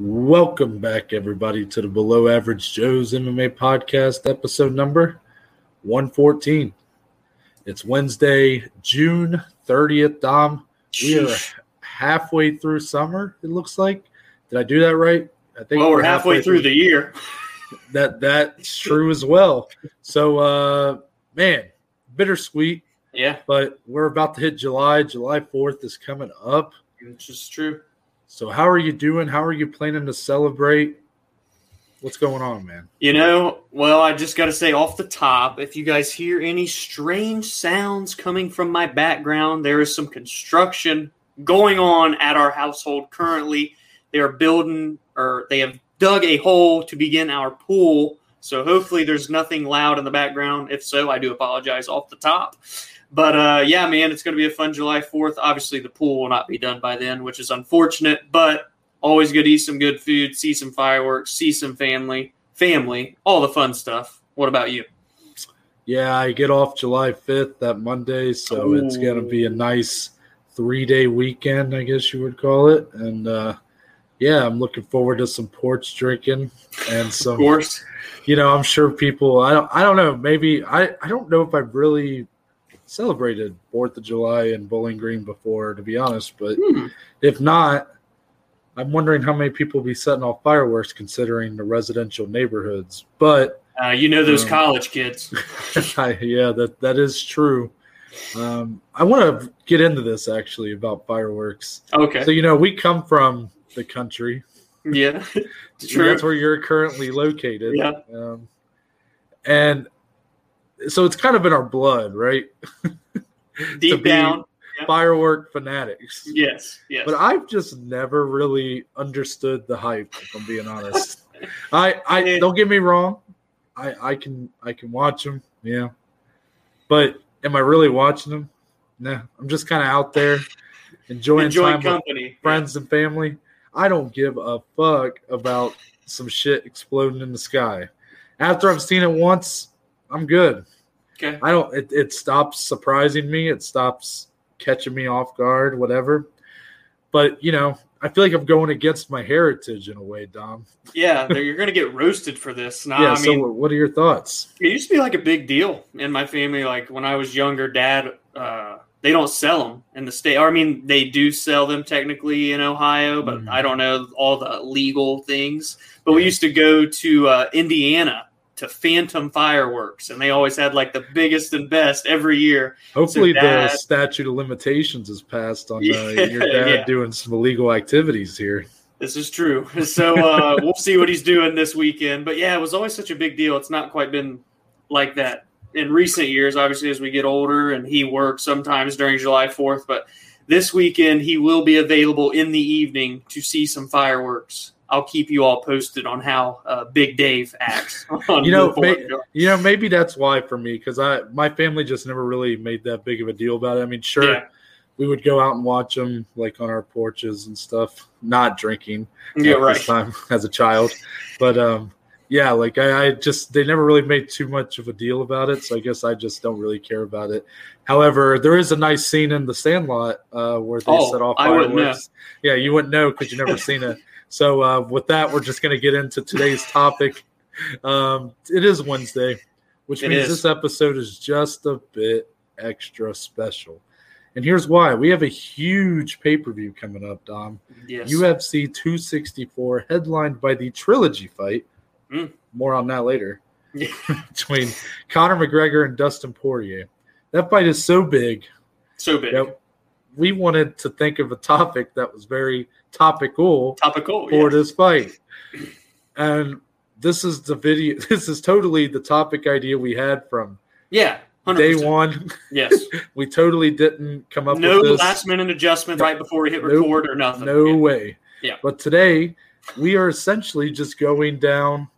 Welcome back, everybody, to the Below Average Joe's MMA podcast, episode number 114. It's Wednesday, June 30th, Dom. We are halfway through summer, it looks like. Did I do that right? I think we're halfway through the year. That's true as well. So, man, bittersweet. Yeah. But we're about to hit July. July 4th is coming up. Which is true. So how are you doing? How are you planning to celebrate? What's going on, man? You know, well, I just got to say off the top, if you guys hear any strange sounds coming from my background, there is some construction going on at our household currently. They are building, or they have dug a hole to begin our pool. So hopefully there's nothing loud in the background. If so, I do apologize off the top. But, yeah, man, it's going to be a fun July 4th. Obviously, the pool will not be done by then, which is unfortunate. But always good to eat some good food, see some fireworks, see some family, all the fun stuff. What about you? Yeah, I get off July 5th, that Monday, so It's going to be a nice three-day weekend, I guess you would call it. And, yeah, I'm looking forward to some porch drinking and some, of course. You know, I'm sure people – I don't know. Maybe – I don't know if I really – celebrated 4th of July in Bowling Green before, to be honest. But if not, I'm wondering how many people will be setting off fireworks considering the residential neighborhoods. But you know those college kids. Yeah, that is true. I want to get into this, actually, about fireworks. Okay. So, you know, we come from the country. Yeah, true. That's where you're currently located. Yeah. And so it's kind of in our blood, right? Deep down. Yep. Firework fanatics. Yes. But I've just never really understood the hype, if I'm being honest. I don't get me wrong. I can watch them, yeah. But am I really watching them? No. I'm just kind of out there enjoying time company with friends and family. I don't give a fuck about some shit exploding in the sky. After I've seen it once, I'm good. Okay. It stops surprising me. It stops catching me off guard, whatever. But, you know, I feel like I'm going against my heritage in a way, Dom. Yeah, you're going to get roasted for this. Nah, yeah, I mean, so what are your thoughts? It used to be like a big deal in my family. Like when I was younger, Dad, they don't sell them in the state. I mean, they do sell them technically in Ohio, but I don't know all the legal things. But we used to go to Indiana to phantom fireworks, and they always had like the biggest and best every year. Hopefully the statute of limitations is passed on your dad doing some illegal activities here. This is true. So we'll see what he's doing this weekend. But yeah, it was always such a big deal. It's not quite been like that in recent years, obviously, as we get older, and he works sometimes during July 4th. But this weekend he will be available in the evening to see some fireworks. I'll keep you all posted on how Big Dave acts. Maybe that's why for me, because my family just never really made that big of a deal about it. I mean, sure, we would go out and watch them like on our porches and stuff, not drinking this time as a child. But, yeah, like I just – they never really made too much of a deal about it, so I guess I just don't really care about it. However, there is a nice scene in The Sandlot where they set off fireworks. Yeah, you wouldn't know because you never seen it. So with that, we're just going to get into today's topic. It is Wednesday, which means this episode is just a bit extra special. And here's why. We have a huge pay-per-view coming up, Dom. Yes. UFC 264, headlined by the trilogy fight. More on that later. Between Conor McGregor and Dustin Poirier. That fight is so big. So big. Yep. We wanted to think of a topic that was very topical for this fight. And this is the video. This is totally the topic idea we had from 100%. Day one. Yes. We totally didn't come up with this. No last minute adjustment right before we hit record or nothing. No way. Yeah. But today we are essentially just going down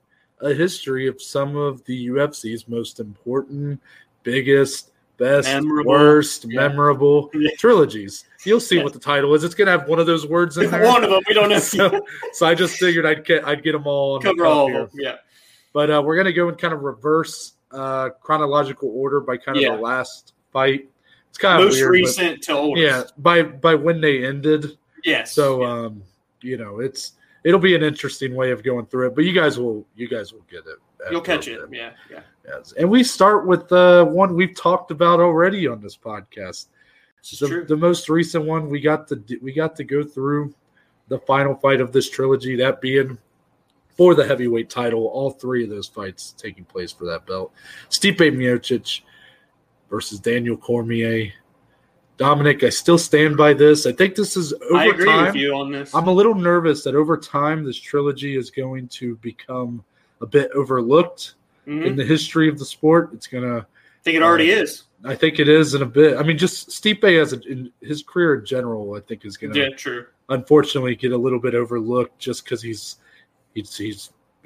a history of some of the UFC's most important, biggest, best, memorable, worst, memorable trilogies. You'll see what the title is. It's going to have one of those words in there. One of them. We don't know. So I just figured I'd get them all. Cover all of them. Yeah. But we're going to go in kind of reverse chronological order by kind of the last fight. It's kind of most weird, recent to oldest. Yeah. By when they ended. Yes. So, you know, it's – it'll be an interesting way of going through it, but you guys will get it. You'll catch it. Yeah. Yes. And we start with the one we've talked about already on this podcast. The most recent one we got to go through the final fight of this trilogy, that being for the heavyweight title. All three of those fights taking place for that belt. Stipe Miocic versus Daniel Cormier. Dominic, I still stand by this. I think this is over time. I agree with you on this. I'm a little nervous that over time this trilogy is going to become a bit overlooked in the history of the sport. I think it already is. I think it is in a bit. I mean, just Stipe in his career in general, I think is going to unfortunately get a little bit overlooked just because he's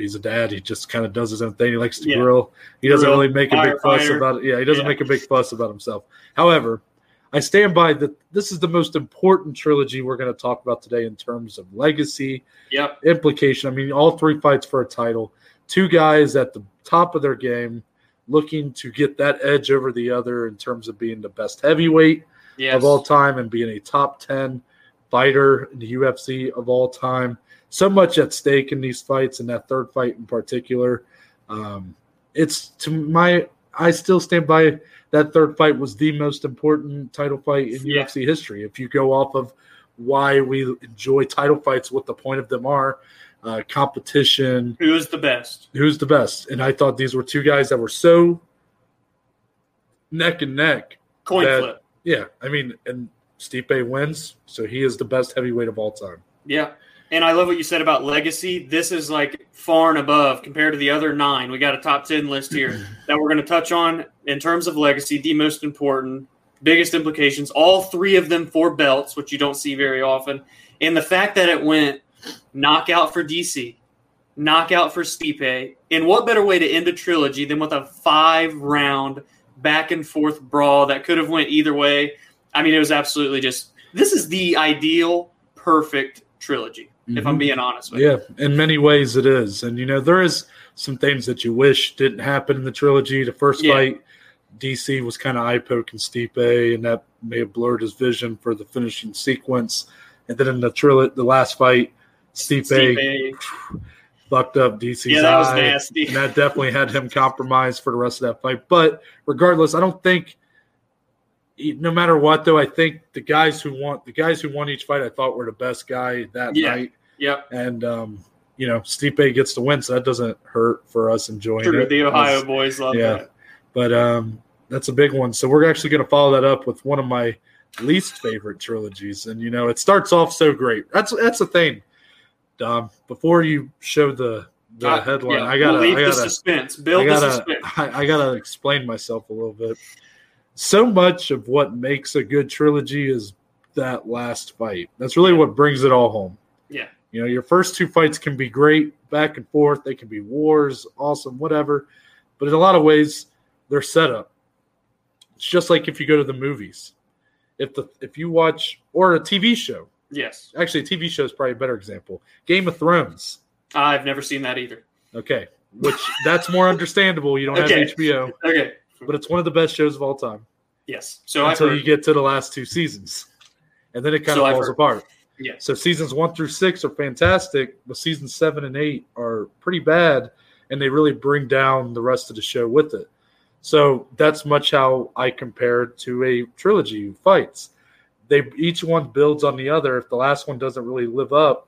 a dad. He just kind of does his own thing. He likes to grill. He doesn't really make a big fuss about it. Yeah, he doesn't make a big fuss about himself. However, I stand by that this is the most important trilogy we're going to talk about today in terms of legacy, implication. I mean, all three fights for a title. Two guys at the top of their game looking to get that edge over the other in terms of being the best heavyweight of all time and being a top 10 fighter in the UFC of all time. So much at stake in these fights, and that third fight in particular. I still stand by that third fight was the most important title fight in UFC history. If you go off of why we enjoy title fights, what the point of them are, competition. Who's the best? And I thought these were two guys that were so neck and neck. Coin flip. Yeah. I mean, and Stipe wins, so he is the best heavyweight of all time. Yeah. And I love what you said about legacy. This is like far and above compared to the other nine. We got a top 10 list here that we're going to touch on in terms of legacy, the most important, biggest implications, all three of them for belts, which you don't see very often. And the fact that it went knockout for DC, knockout for Stipe. And what better way to end a trilogy than with a 5-round back and forth brawl that could have went either way? I mean, it was absolutely just, this is the ideal, perfect trilogy. If I'm being honest with you. Yeah, in many ways it is. And, you know, there is some things that you wish didn't happen in the trilogy. The first fight, DC was kind of eye-poking Stipe, and that may have blurred his vision for the finishing sequence. And then in the last fight, Stipe fucked up DC's eye. Yeah, that was nasty. And that definitely had him compromised for the rest of that fight. But regardless, I don't think no matter what, though, I think the guys who won each fight I thought were the best guy that night. Yep. And, you know, Stipe gets to win, so that doesn't hurt for us enjoying it. The Ohio boys love that. But that's a big one. So we're actually going to follow that up with one of my least favorite trilogies. And, you know, it starts off so great. That's the thing, Dom. Before you show the headline, I got to leave the suspense. Build the suspense. I got to explain myself a little bit. So much of what makes a good trilogy is that last fight. That's really what brings it all home. Yeah. You know, your first two fights can be great, back and forth. They can be wars, awesome, whatever. But in a lot of ways, they're set up. It's just like if you go to the movies. If you watch – or a TV show. Yes. Actually, a TV show is probably a better example. Game of Thrones. I've never seen that either. Okay. Which that's more understandable. You don't have HBO. Okay. But it's one of the best shows of all time. Yes. So until you get to the last two seasons. And then it kind of falls apart. Yeah. So seasons 1 through 6 are fantastic, but seasons 7 and 8 are pretty bad, and they really bring down the rest of the show with it. So that's much how I compare it to a trilogy of fights. Each one builds on the other. If the last one doesn't really live up,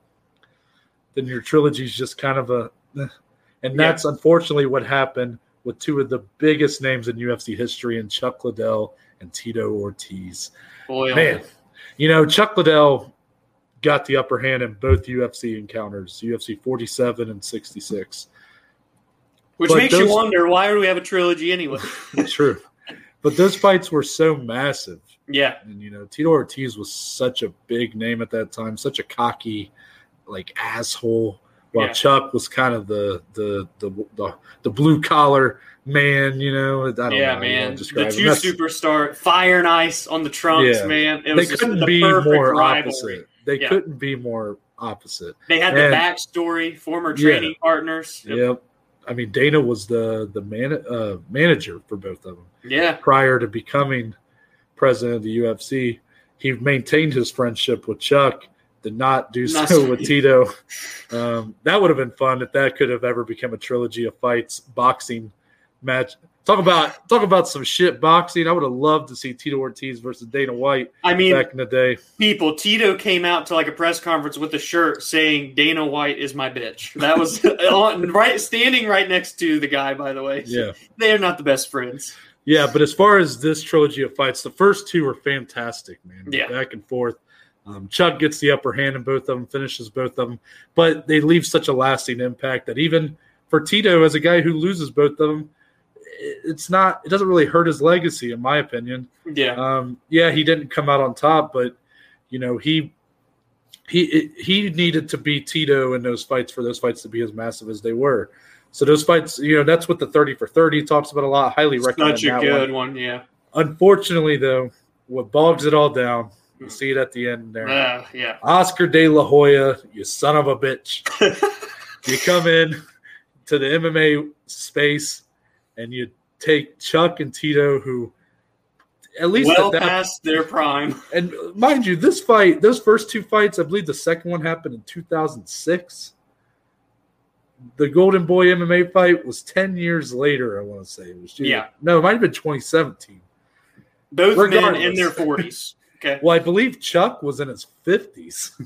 then your trilogy is just kind of a – and that's unfortunately what happened with two of the biggest names in UFC history in Chuck Liddell and Tito Ortiz. Boy, man, you know, Chuck Liddell – got the upper hand in both UFC encounters, UFC 47 and 66. Which makes you wonder, why do we have a trilogy anyway? True. But those fights were so massive. Yeah. And, you know, Tito Ortiz was such a big name at that time, such a cocky, like, asshole, while Chuck was kind of the blue-collar man, you know. I don't know, man. The two superstar, fire and ice on the trunks, man. It was they couldn't be more opposite. They couldn't be more opposite. They had the backstory, former training partners. Yep. I mean, Dana was the manager for both of them. Yeah. Prior to becoming president of the UFC, he maintained his friendship with Chuck did not do so with Tito. That would have been fun if that could have ever become a trilogy of fights, boxing match. Talk about some shit boxing. I would have loved to see Tito Ortiz versus Dana White back in the day. People, Tito came out to like a press conference with a shirt saying Dana White is my bitch. That was standing right next to the guy, by the way. Yeah. They are not the best friends. Yeah, but as far as this trilogy of fights, the first two were fantastic, man. Yeah. Back and forth. Chuck gets the upper hand in both of them, finishes both of them. But they leave such a lasting impact that even for Tito, as a guy who loses both of them, it doesn't really hurt his legacy, in my opinion. Yeah. He didn't come out on top, but you know, he needed to be Tito in those fights for those fights to be as massive as they were. So those fights, you know, that's what the 30 for 30 talks about a lot. Highly recommend that. Such a good one, yeah. Unfortunately, though, what bogs it all down, you see it at the end there. Yeah. Oscar De La Hoya, you son of a bitch. You come in to the MMA space and you take Chuck and Tito, who at least past their prime. And mind you, this fight, those first two fights, I believe the second one happened in 2006. The Golden Boy MMA fight was 10 years later, I want to say. It was it might have been 2017. Both men in their 40s. Okay. Well, I believe Chuck was in his 50s,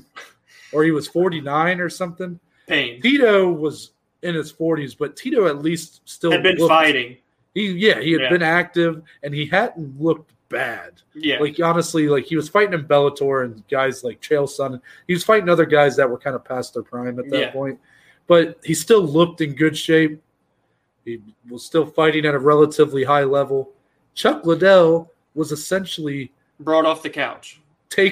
or he was 49 or something. Pain. Tito was in his 40s, but Tito at least still had been fighting. He had been active, and he hadn't looked bad. Yeah. Like, honestly, like he was fighting in Bellator and guys like Chael Sonnen. He was fighting other guys that were kind of past their prime at that point. But he still looked in good shape. He was still fighting at a relatively high level. Chuck Liddell was essentially brought off the couch. He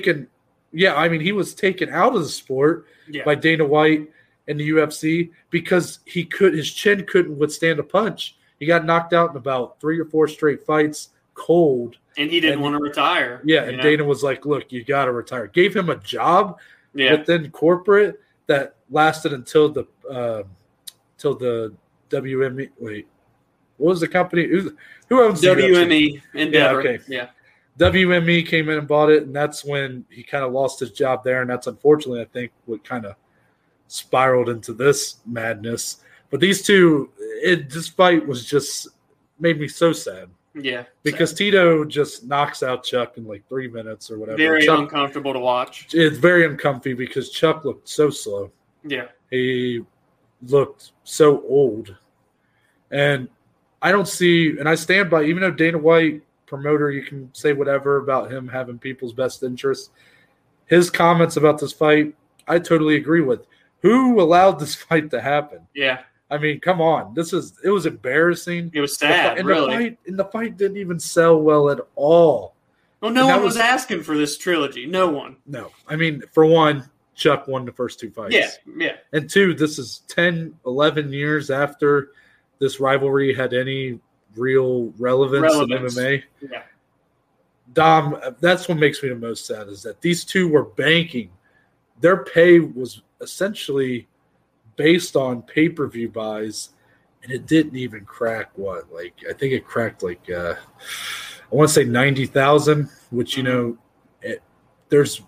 was taken out of the sport by Dana White and the UFC because his chin couldn't withstand a punch. He got knocked out in about 3 or 4 straight fights cold. And he didn't want to retire. Yeah, and Dana was like, look, you got to retire. Gave him a job within corporate that lasted until the WME. Wait, what was the company? Who owns WME? Endeavor. Yeah, okay. Yeah. WME came in and bought it, and that's when he kind of lost his job there, and that's unfortunately, I think, what kind of spiraled into this madness. But these two, this fight was just made me so sad. Yeah, because Tito just knocks out Chuck in like 3 minutes or whatever. Very uncomfortable to watch. It's very uncomfy because Chuck looked so slow. Yeah, he looked so old, and I don't see. And I stand by, even though Dana White, promoter, you can say whatever about him having people's best interests. His comments about this fight, I totally agree with. Who allowed this fight to happen? Yeah. I mean, come on. It was embarrassing. It was sad, really. The fight didn't even sell well at all. Well, no one was asking for this trilogy. No one. No. I mean, for one, Chuck won the first two fights. Yeah, yeah. And two, this is 10, 11 years after this rivalry had any real relevance in MMA. Yeah. Dom, that's what makes me the most sad is that these two were banking. Their pay was essentially based on pay-per-view buys, and it didn't even crack I think it cracked I want to say 90,000, which, you know, that's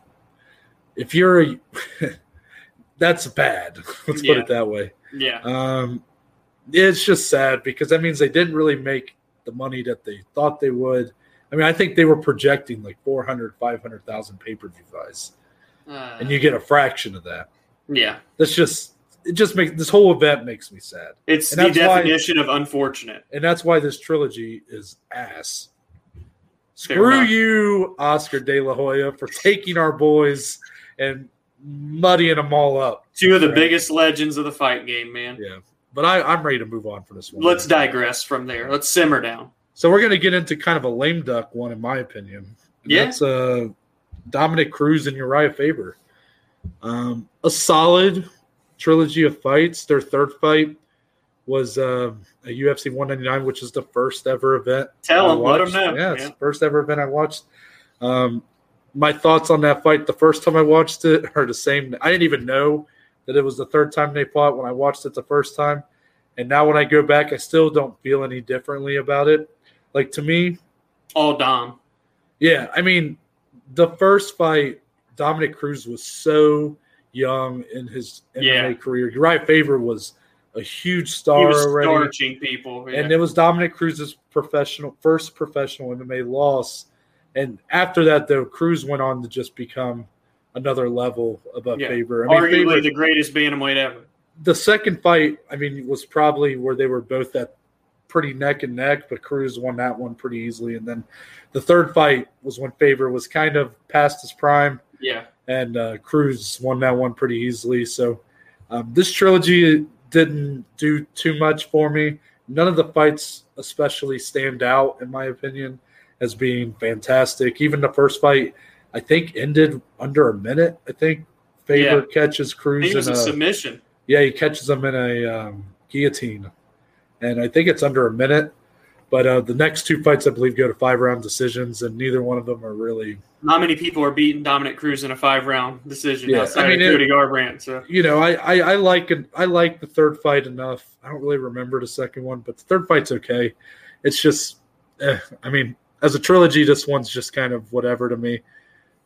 bad. Let's put it that way. Yeah. It's just sad because that means they didn't really make the money that they thought they would. I mean, I think they were projecting like 500,000 pay-per-view buys, and you get a fraction of that. Yeah. This whole event makes me sad. It's the definition of unfortunate. And that's why this trilogy is ass. Screw you, Oscar De La Hoya, for taking our boys and muddying them all up. Two of the biggest legends of the fight game, man. Yeah. But I'm ready to move on for this one. Let's digress from there. Let's simmer down. So we're going to get into kind of a lame duck one, in my opinion. Yeah. That's Dominic Cruz and Uriah Faber. A solid trilogy of fights. Their third fight was a UFC 199, which is the first ever event. Tell them, let them know. Yeah, it's the first ever event I watched. My thoughts on that fight the first time I watched it are the same. I didn't even know that it was the third time they fought when I watched it the first time. And now when I go back, I still don't feel any differently about it. Like, to me, all Dom. Yeah, I mean, the first fight Dominic Cruz was so young in his MMA career. Uriah Faber was a huge star. He was starching people. Yeah. And it was Dominic Cruz's first professional MMA loss. And after that, though, Cruz went on to just become another level above Faber. I mean, arguably Faber, the greatest bantamweight ever. The second fight, I mean, was probably where they were both at pretty neck and neck, but Cruz won that one pretty easily. And then the third fight was when Faber was kind of past his prime. Yeah. And Cruz won that one pretty easily. So this trilogy didn't do too much for me. None of the fights especially stand out, in my opinion, as being fantastic. Even the first fight, I think, ended under a minute. I think Faber catches Cruz. He was in a submission. Yeah, he catches him in a guillotine. And I think it's under a minute. But the next two fights, I believe, go to five-round decisions, and neither one of them are really – not many people are beating Dominic Cruz in a five-round decision outside of Cody Garbrandt. So. You know, I like the third fight enough. I don't really remember the second one, but the third fight's okay. It's just I mean, as a trilogy, this one's just kind of whatever to me.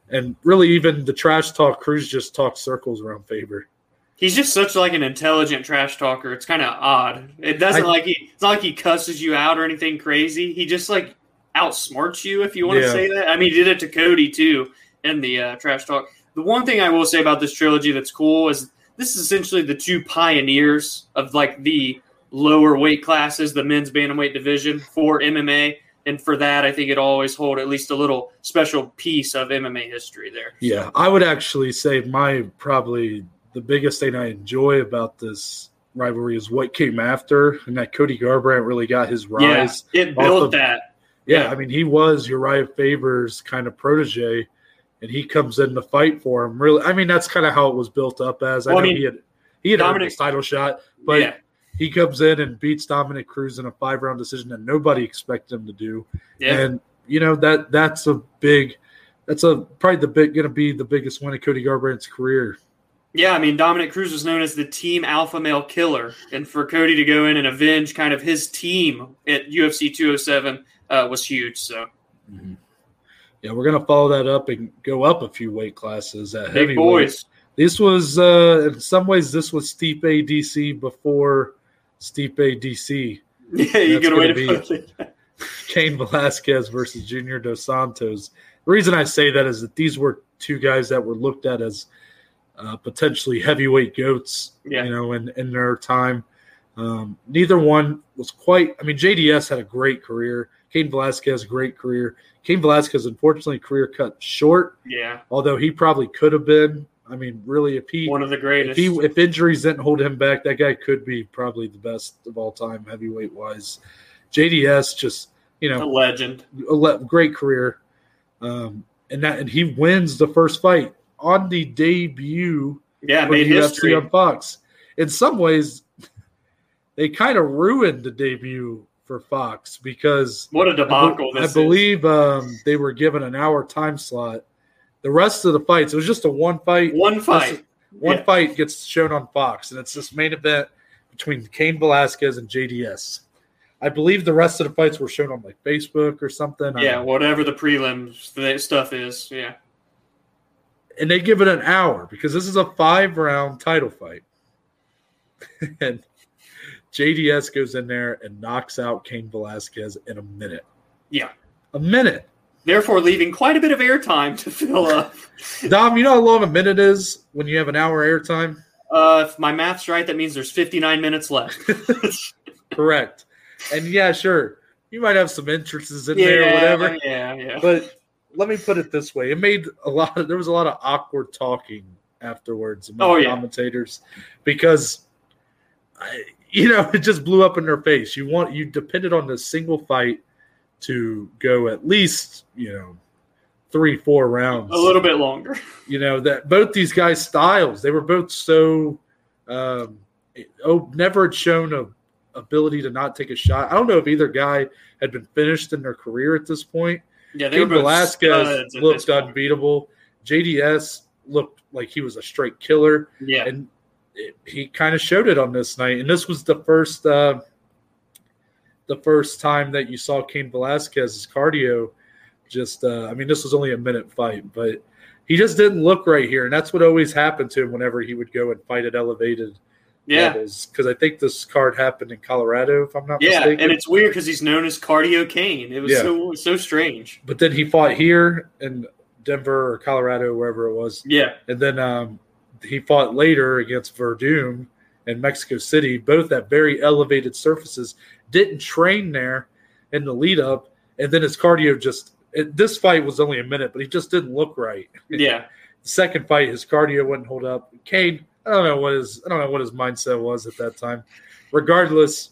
And really even the trash talk, Cruz just talks circles around Faber. He's just such like an intelligent trash talker. It's kind of odd. It doesn't it's not like he cusses you out or anything crazy. He just like outsmarts you, if you want to say that. I mean, he did it to Cody too in the trash talk. The one thing I will say about this trilogy that's cool is this is essentially the two pioneers of like the lower weight classes, the men's bantamweight division for MMA. And for that, I think it always hold at least a little special piece of MMA history there. Yeah, I would actually say the biggest thing I enjoy about this rivalry is what came after, and that Cody Garbrandt really got his rise. Yeah, it built that. Yeah, I mean, he was Uriah Faber's kind of protege, and he comes in to fight for him. Really, I mean, that's kind of how it was built up as. I know he had earned his title shot, but he comes in and beats Dominic Cruz in a five-round decision that nobody expected him to do. Yeah. And, you know, that's a big – going to be the biggest win of Cody Garbrandt's career. Yeah, I mean, Dominic Cruz was known as the team alpha male killer. And for Cody to go in and avenge kind of his team at UFC 207 was huge. So, yeah, we're going to follow that up and go up a few weight classes at heavyweight. Big boys. This was, in some ways, this was Stipe DC before Stipe DC. Yeah, you get away to put it. Cain Velasquez versus Junior Dos Santos. The reason I say that is that these were two guys that were looked at as potentially heavyweight goats, you know, in their time. Neither one was quite – I mean, JDS had a great career. Cain Velasquez, great career. Cain Velasquez, unfortunately, career cut short. Yeah. Although he probably could have been. I mean, really, if he – one of the greatest. If injuries didn't hold him back, that guy could be probably the best of all time heavyweight-wise. JDS just, you know – a legend. Great career. And he wins the first fight. On the debut for UFC history. On Fox. In some ways, they kind of ruined the debut for Fox because – what a debacle this is. I believe they were given an hour time slot. The rest of the fights, it was just a one-fight. One fight gets shown on Fox, and it's this main event between Cain Velasquez and JDS. I believe the rest of the fights were shown on like Facebook or something. Yeah, whatever the prelims stuff is, yeah. And they give it an hour because this is a five-round title fight. And JDS goes in there and knocks out Cain Velasquez in a minute. Yeah. A minute. Therefore, leaving quite a bit of airtime to fill up. Dom, you know how long a minute is when you have an hour airtime? If my math's right, that means there's 59 minutes left. Correct. And, yeah, sure, you might have some interests in there or whatever. Yeah. But – let me put it this way. There was a lot of awkward talking afterwards among commentators because, you know, it just blew up in their face. You depended on this single fight to go at least, you know, 3-4 rounds. A little bit longer. You know, that both these guys' styles, they were both so never had shown an ability to not take a shot. I don't know if either guy had been finished in their career at this point. Yeah, Cain Velasquez looked unbeatable. JDS looked like he was a straight killer. Yeah. And he kind of showed it on this night. And this was the first time that you saw Cain Velasquez's cardio. This was only a minute fight, but he just didn't look right here. And that's what always happened to him whenever he would go and fight at elevated levels. Because I think this card happened in Colorado, if I'm not mistaken. Yeah, and it's weird because he's known as Cardio Kane. It was so strange. But then he fought here in Denver or Colorado, wherever it was. Yeah. And then he fought later against Verdum in Mexico City, both at very elevated surfaces. Didn't train there in the lead-up. And then his cardio just – this fight was only a minute, but he just didn't look right. Yeah. The second fight, his cardio wouldn't hold up. Kane, I don't know what his mindset was at that time. Regardless,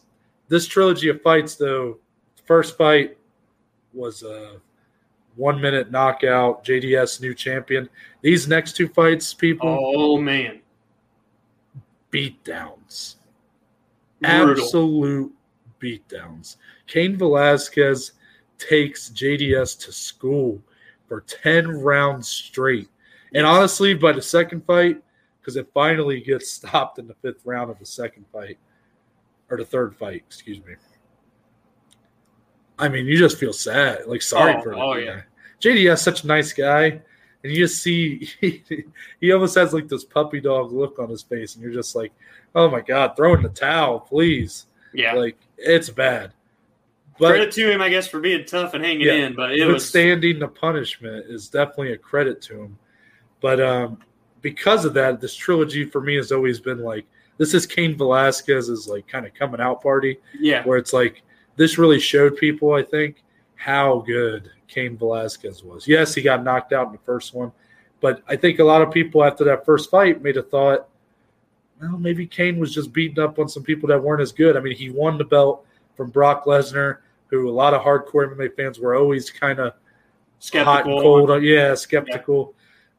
this trilogy of fights, though, the first fight was a one-minute knockout, JDS new champion. These next two fights, people – oh, man. Beatdowns. Brutal. Absolute beatdowns. Cain Velasquez takes JDS to school for 10 rounds straight. And honestly, by the second fight, because it finally gets stopped in the fifth round of the second fight, or the third fight, excuse me. I mean, you just feel sad. Like, sorry for him. Oh, yeah. JDS, such a nice guy. And you just see he almost has like this puppy dog look on his face. And you're just like, oh, my God, throw in the towel, please. Yeah. Like, it's bad. But, credit to him, I guess, for being tough and hanging in. But it was standing the punishment is definitely a credit to him. But because of that, this trilogy for me has always been like, this is Cain Velasquez's like kind of coming out party. Yeah. Where it's like, this really showed people, I think, how good Cain Velasquez was. Yes, he got knocked out in the first one. But I think a lot of people after that first fight made a thought, well, maybe Cain was just beating up on some people that weren't as good. I mean, he won the belt from Brock Lesnar, who a lot of hardcore MMA fans were always kind of hot and cold. Yeah, skeptical.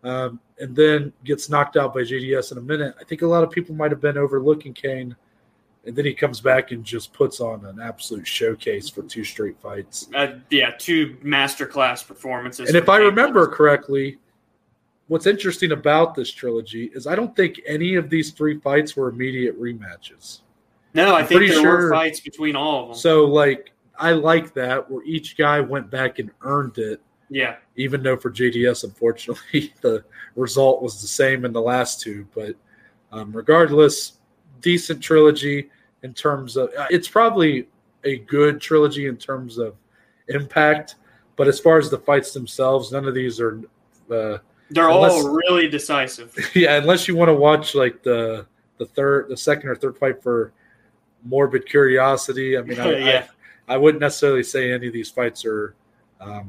Yeah. And then gets knocked out by JDS in a minute. I think a lot of people might have been overlooking Cain. And then he comes back and just puts on an absolute showcase for two straight fights. Two masterclass performances. And if I remember correctly, what's interesting about this trilogy is I don't think any of these three fights were immediate rematches. No, I think there were fights between all of them. So, like, I like that where each guy went back and earned it. Yeah. Even though for JDS, unfortunately, the result was the same in the last two. But regardless, decent trilogy in terms of – it's probably a good trilogy in terms of impact. But as far as the fights themselves, none of these are all really decisive. Yeah, unless you want to watch, like, the second or third fight for morbid curiosity. I mean, I wouldn't necessarily say any of these fights are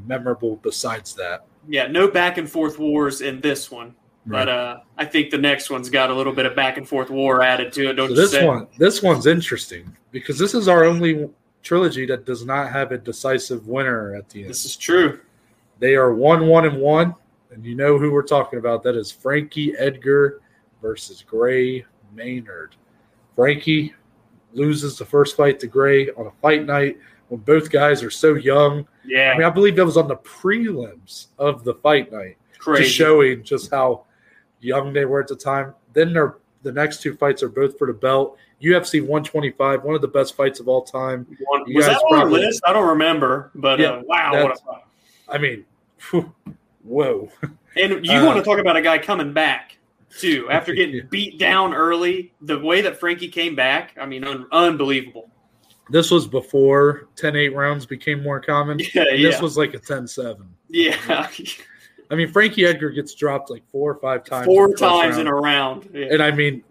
memorable besides that. Yeah, no back and forth wars in this one, right. But I think the next one's got a little bit of back and forth war added to it. This one's interesting because this is our only trilogy that does not have a decisive winner at the end. This is true. They are 1-1-1, and you know who we're talking about. That is Frankie Edgar versus Gray Maynard. Frankie loses the first fight to Gray on a fight night when both guys are so young. Yeah. I mean, I believe that was on the prelims of the fight night. Crazy. Just showing just how young they were at the time. Then the next two fights are both for the belt. UFC 125, one of the best fights of all time. Was that on our list? I don't remember, but wow, what a fight. I mean, whoa. And you want to talk about a guy coming back. Too, after getting beat down early, the way that Frankie came back, I mean, unbelievable. This was before 10-8 rounds became more common. Yeah. This was like a 10-7. Yeah. I mean, Frankie Edgar gets dropped like four or five times. Four times in a round. Yeah. And, I mean,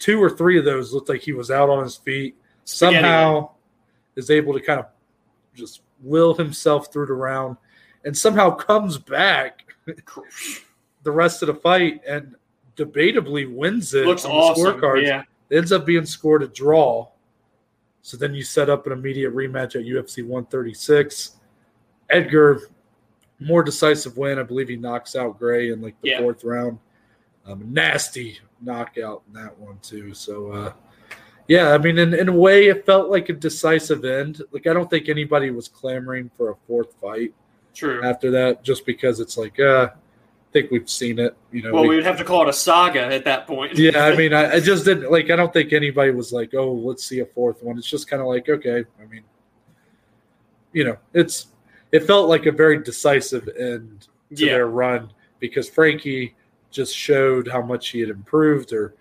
two or three of those looked like he was out on his feet. Somehow is able to kind of just will himself through the round and somehow comes back the rest of the fight and – debatably wins it. Looks on the scorecards. Yeah. It ends up being scored a draw. So then you set up an immediate rematch at UFC 136. Edgar, more decisive win. I believe he knocks out Gray in like the fourth round. Nasty knockout in that one too. So, I mean, in a way, it felt like a decisive end. Like I don't think anybody was clamoring for a fourth fight. True. After that, just because it's like, think we've seen it, you know. Well, we would have to call it a saga at that point. Yeah, I mean, I just didn't like. I don't think anybody was like, "Oh, let's see a fourth one." It's just kind of like, okay. I mean, you know, it felt like a very decisive end to their run, because Frankie just showed how much he had improved, or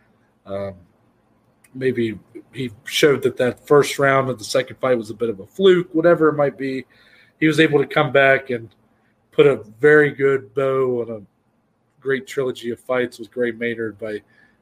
maybe he showed that first round of the second fight was a bit of a fluke, whatever it might be. He was able to come back and put a very good bow on a great trilogy of fights with Gray Maynard by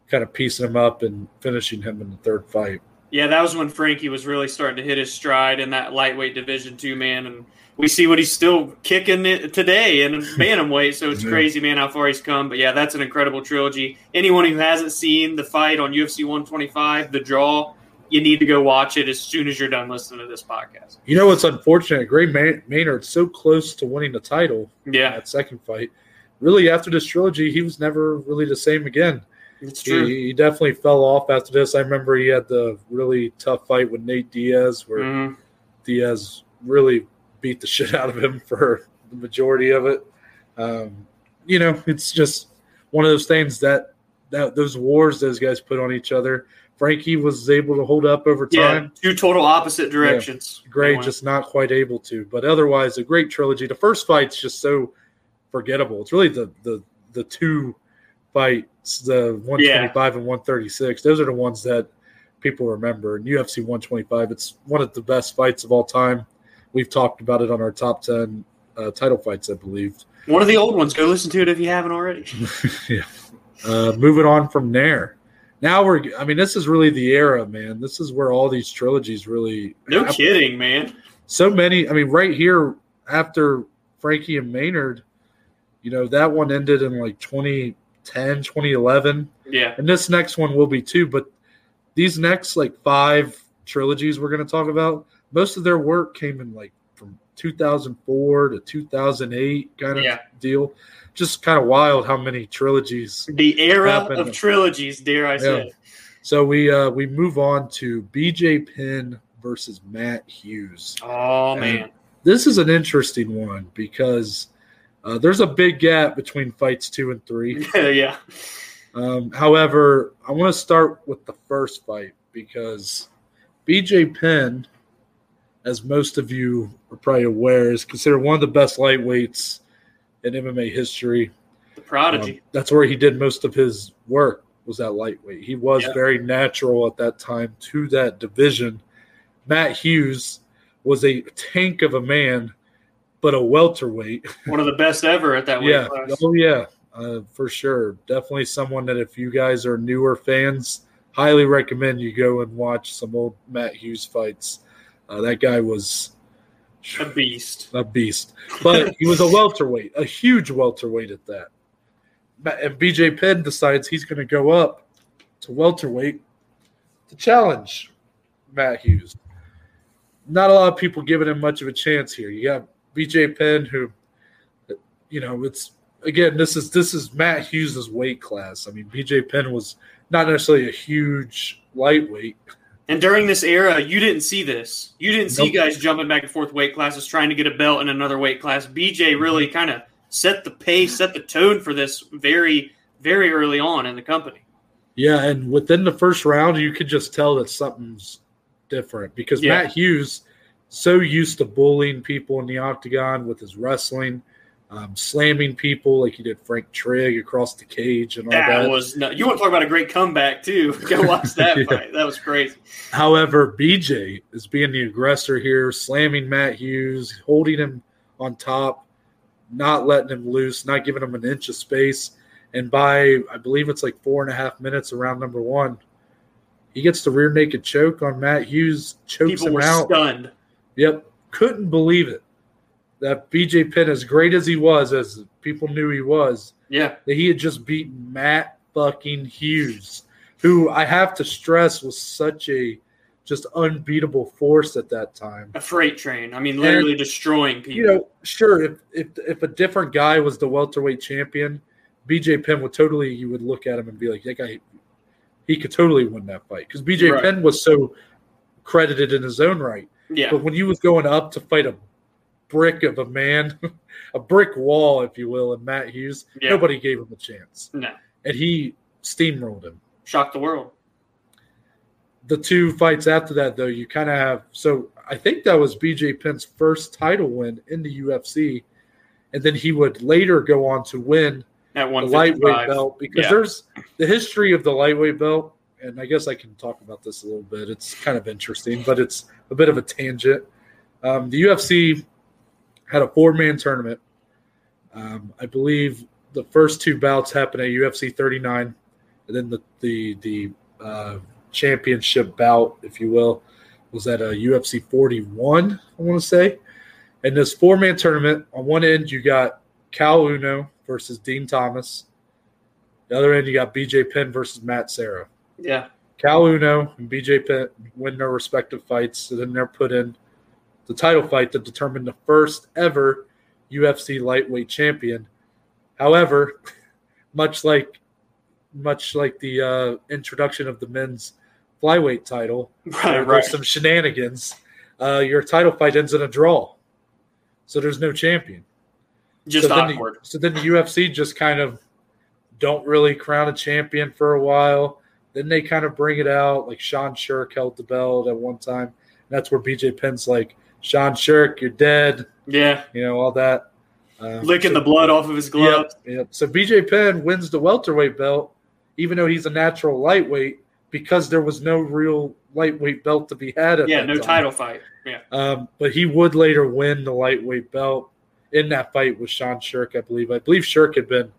kind of piecing him up and finishing him in the third fight. Yeah, that was when Frankie was really starting to hit his stride in that lightweight division too, man. And we see what he's still kicking it today in bantamweight, so it's crazy, man, how far he's come. But, yeah, that's an incredible trilogy. Anyone who hasn't seen the fight on UFC 125, The Draw, you need to go watch it as soon as you're done listening to this podcast. You know what's unfortunate? Gray Maynard's so close to winning the title in that second fight. Really, after this trilogy, he was never really the same again. It's true. He definitely fell off after this. I remember he had the really tough fight with Nate Diaz where Diaz really beat the shit out of him for the majority of it. You know, it's just one of those things that those wars those guys put on each other. Frankie was able to hold up over time. Yeah, two total opposite directions. Yeah, Gray just not quite able to. But otherwise, a great trilogy. The first fight's just so forgettable. It's really the two fights, the 125 and 136. Those are the ones that people remember. And UFC 125, it's one of the best fights of all time. We've talked about it on our top 10 title fights, I believe. One of the old ones. Go listen to it if you haven't already. Yeah. Moving on from there. Now this is really the era, man. This is where all these trilogies really happen. No kidding, man. So many. Right here after Frankie and Maynard, that one ended in like 2010, 2011. Yeah. And this next one will be too. But these next like five trilogies we're going to talk about, most of their work came in like from 2004 to 2008 kind of deal. Just kind of wild how many trilogies. The era of trilogies, dare I say. So we move on to BJ Penn versus Matt Hughes. Oh, man. This is an interesting one because there's a big gap between fights 2 and 3. Yeah. However, I want to start with the first fight because BJ Penn, as most of you are probably aware, is considered one of the best lightweights in MMA history. The prodigy. That's where he did most of his work, was that lightweight. He was very natural at that time to that division. Matt Hughes was a tank of a man, but a welterweight. One of the best ever at that weight class. Oh, yeah, for sure. Definitely someone that if you guys are newer fans, highly recommend you go and watch some old Matt Hughes fights. That guy was a beast. But he was a welterweight, a huge welterweight at that. And BJ Penn decides he's going to go up to welterweight to challenge Matt Hughes. Not a lot of people giving him much of a chance here. You got BJ Penn who, it's again, this is Matt Hughes' weight class. BJ Penn was not necessarily a huge lightweight. And during this era, you didn't see this. You didn't see guys jumping back and forth weight classes, trying to get a belt in another weight class. BJ really kind of set the pace, set the tone for this very, very early on in the company. Yeah, and within the first round, you could just tell that something's different because Matt Hughes so used to bullying people in the octagon with his wrestling, slamming people like he did Frank Trigg across the cage and all that. You want to talk about a great comeback, too. Go watch that fight. That was crazy. However, BJ is being the aggressor here, slamming Matt Hughes, holding him on top, not letting him loose, not giving him an inch of space. And by, I believe it's like 4.5 minutes of round number one, he gets the rear naked choke on Matt Hughes, chokes him out. People were stunned. Yep. Couldn't believe it. That BJ Penn, as great as he was, as people knew he was, that he had just beaten Matt fucking Hughes, who I have to stress was such a just unbeatable force at that time. A freight train. Literally destroying people. Sure, if a different guy was the welterweight champion, BJ Penn you would look at him and be like, that guy, he could totally win that fight. Because BJ Penn was so credited in his own right. Yeah. But when he was going up to fight a brick of a man, a brick wall, if you will, and Matt Hughes, nobody gave him a chance. No. And he steamrolled him. Shocked the world. The two fights after that, though, you kind of have – so I think that was BJ Penn's first title win in the UFC, and then he would later go on to win at 155. The lightweight belt, because there's the history of the lightweight belt, and I guess I can talk about this a little bit. It's kind of interesting, but it's a bit of a tangent. The UFC had a four-man tournament. I believe the first two bouts happened at UFC 39, and then the championship bout, if you will, was at a UFC 41, I want to say. And this four-man tournament, on one end you got Caol Uno versus Dean Thomas. The other end you got BJ Penn versus Matt Serra. Yeah. Caol Uno and BJ Penn win their respective fights, and then they're put in the title fight that determined the first ever UFC lightweight champion. However, much like the introduction of the men's flyweight title, there's some shenanigans. Your title fight ends in a draw, so there's no champion. Just awkward. So then the UFC just kind of don't really crown a champion for a while. Then they kind of bring it out. Like Sean Sherk held the belt at one time, and that's where BJ Penn's like, "Sean Sherk, you're dead." Yeah, you know all that. Licking the blood off of his glove. Yep. So BJ Penn wins the welterweight belt, even though he's a natural lightweight, because there was no real lightweight belt to be had at that time. Title fight. Yeah. But he would later win the lightweight belt in that fight with Sean Sherk, I believe. I believe Sherk had been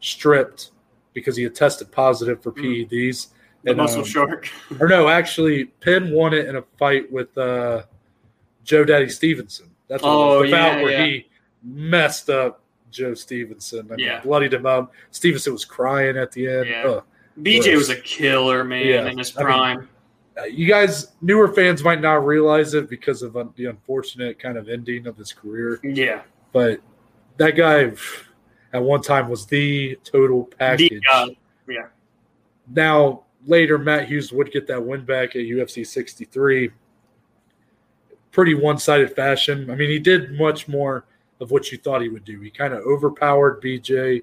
stripped because he had tested positive for PEDs. The muscle shark. Or no, actually, Penn won it in a fight with Joe Daddy Stevenson. That's the bout where he messed up Joe Stevenson. I mean, bloodied him up. Stevenson was crying at the end. Yeah. BJ was a killer, man, in his prime. I mean, you guys, newer fans might not realize it because of the unfortunate kind of ending of his career. Yeah. But that guy at one time was the total package. Now, later, Matt Hughes would get that win back at UFC 63. Pretty one-sided fashion. I mean, he did much more of what you thought he would do. He kind of overpowered BJ.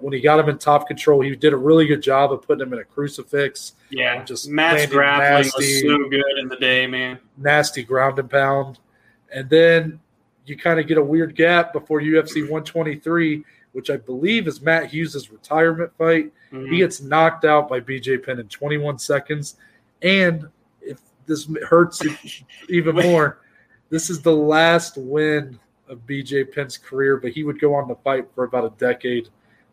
When he got him in top control, he did a really good job of putting him in a crucifix. Yeah, just Matt's grappling was so good in the day, man. Nasty ground and pound. And then you kind of get a weird gap before UFC 123, which I believe is Matt Hughes' retirement fight. Mm-hmm. He gets knocked out by BJ Penn in 21 seconds. And if this hurts even more, this is the last win of BJ Penn's career, but he would go on to fight for about a decade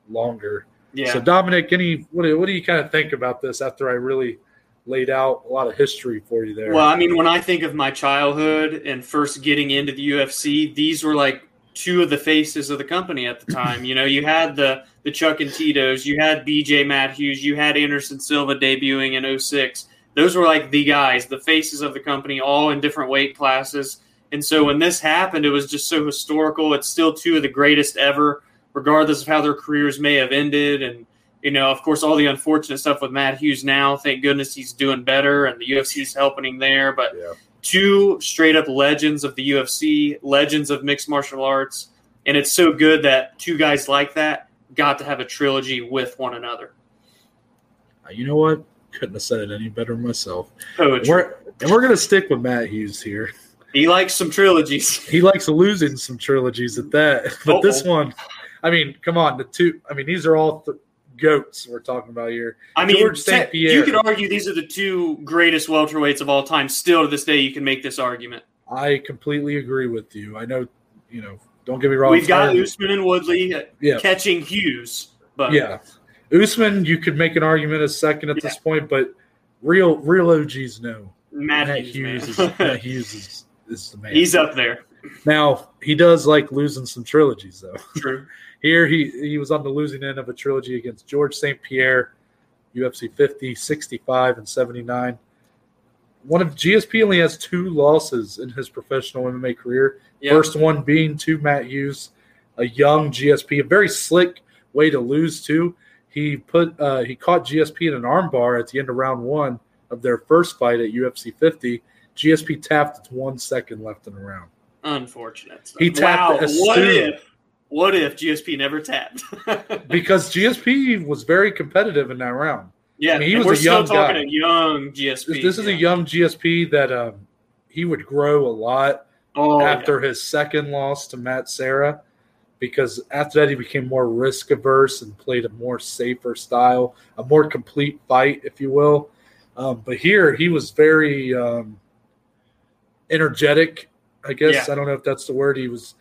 longer. Yeah. So Dominic, what do you kind of think about this after I really laid out a lot of history for you there? Well, I mean, when I think of my childhood and first getting into the UFC, these were like two of the faces of the company at the time. You know, you had the Chuck and Tito's, you had BJ Matt Hughes, you had Anderson Silva debuting in 06. Those were like the guys, the faces of the company, all in different weight classes. And so when this happened, it was just so historical. It's still two of the greatest ever, regardless of how their careers may have ended. And, you know, of course, all the unfortunate stuff with Matt Hughes now, thank goodness he's doing better and the UFC is helping him there. But two straight-up legends of the UFC, legends of mixed martial arts. And it's so good that two guys like that got to have a trilogy with one another. You know what? Couldn't have said it any better myself. And we're going to stick with Matt Hughes here. He likes some trilogies. He likes losing some trilogies at that. But this one, I mean, come on. These are all goats we're talking about here. I mean, George St. Pierre. You could argue these are the two greatest welterweights of all time. Still to this day, you can make this argument. I completely agree with you. I know, don't get me wrong. We've got Usman and Woodley catching Hughes. But Usman, you could make an argument as second at this point, but real OGs know. Matt Hughes is the man. He's up there. Now, he does like losing some trilogies, though. True. Here he was on the losing end of a trilogy against George St. Pierre, UFC 50, 65, and 79. GSP only has two losses in his professional MMA career. Yep. First one being to Matt Hughes, a young GSP, a very slick way to lose to. He caught GSP in an armbar at the end of round one of their first fight at UFC 50. GSP tapped with 1 second left in the round. Unfortunate stuff. He tapped. Wow, what if GSP never tapped? Because GSP was very competitive in that round. Yeah, I mean, we're still talking a young GSP. This is a young GSP that he would grow a lot after his second loss to Matt Serra. because after that he became more risk averse and played a more safer style, a more complete fight, if you will. But here he was very energetic, I guess. Yeah. I don't know if that's the word. He was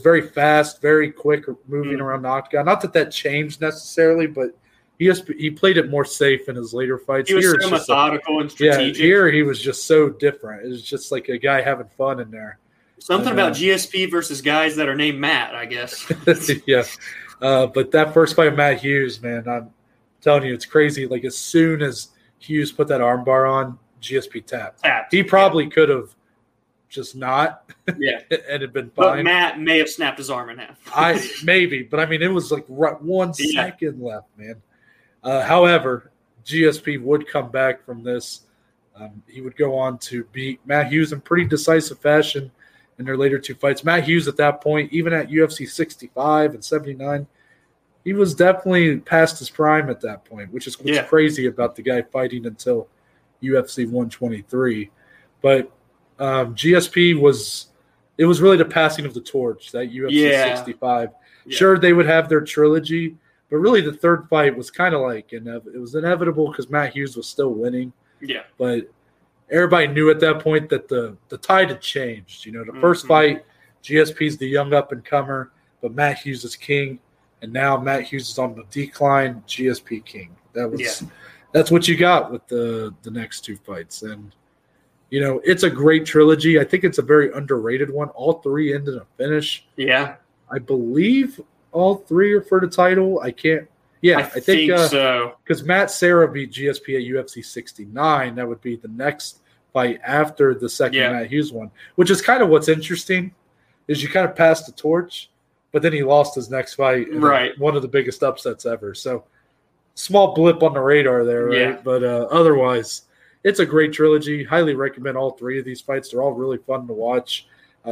very fast, very quick, moving around the octagon. Not that that changed necessarily, but he played it more safe in his later fights. He was so methodical and strategic. Yeah, here he was just so different. It was just like a guy having fun in there. Something about GSP versus guys that are named Matt, I guess. Yeah. But that first fight of Matt Hughes, man, I'm telling you, it's crazy. Like, as soon as Hughes put that armbar on, GSP tapped. He probably could have just not. Yeah. And it'd been fine. But Matt may have snapped his arm in half. Maybe. But, I mean, it was like right 1 second left, man. However, GSP would come back from this. He would go on to beat Matt Hughes in pretty decisive fashion in their later two fights. Matt Hughes at that point, even at UFC 65 and 79, he was definitely past his prime at that point, which is what's crazy about the guy fighting until UFC 123. But GSP was – it was really the passing of the torch, that UFC 65. Yeah. Sure, they would have their trilogy, but really the third fight was kind of like it was inevitable because Matt Hughes was still winning. Yeah. But everybody knew at that point that the tide had changed. You know, the first fight, GSP's the young up-and-comer, but Matt Hughes is king. And now Matt Hughes is on the decline, GSP king. That's what you got with the next two fights. And, you know, it's a great trilogy. I think it's a very underrated one. All three ended in a finish. Yeah. I believe all three are for the title. I can't. Yeah, I think so. Because Matt Serra beat GSP at UFC 69. That would be the next fight after the second Matt Hughes one, which is kind of what's interesting is you kind of passed the torch, but then he lost his next fight. Right. One of the biggest upsets ever. So small blip on the radar there, right? Yeah. But otherwise, it's a great trilogy. Highly recommend all three of these fights. They're all really fun to watch.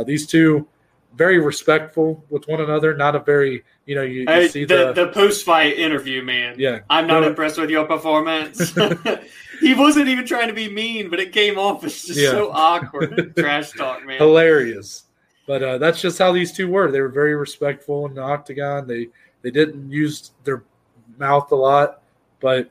These two – very respectful with one another. Not a very, you know, you see the post-fight interview, man. Yeah, I'm not impressed with your performance. He wasn't even trying to be mean, but it came off as just so awkward. Trash talk, man. Hilarious. But that's just how these two were. They were very respectful in the octagon. They didn't use their mouth a lot, but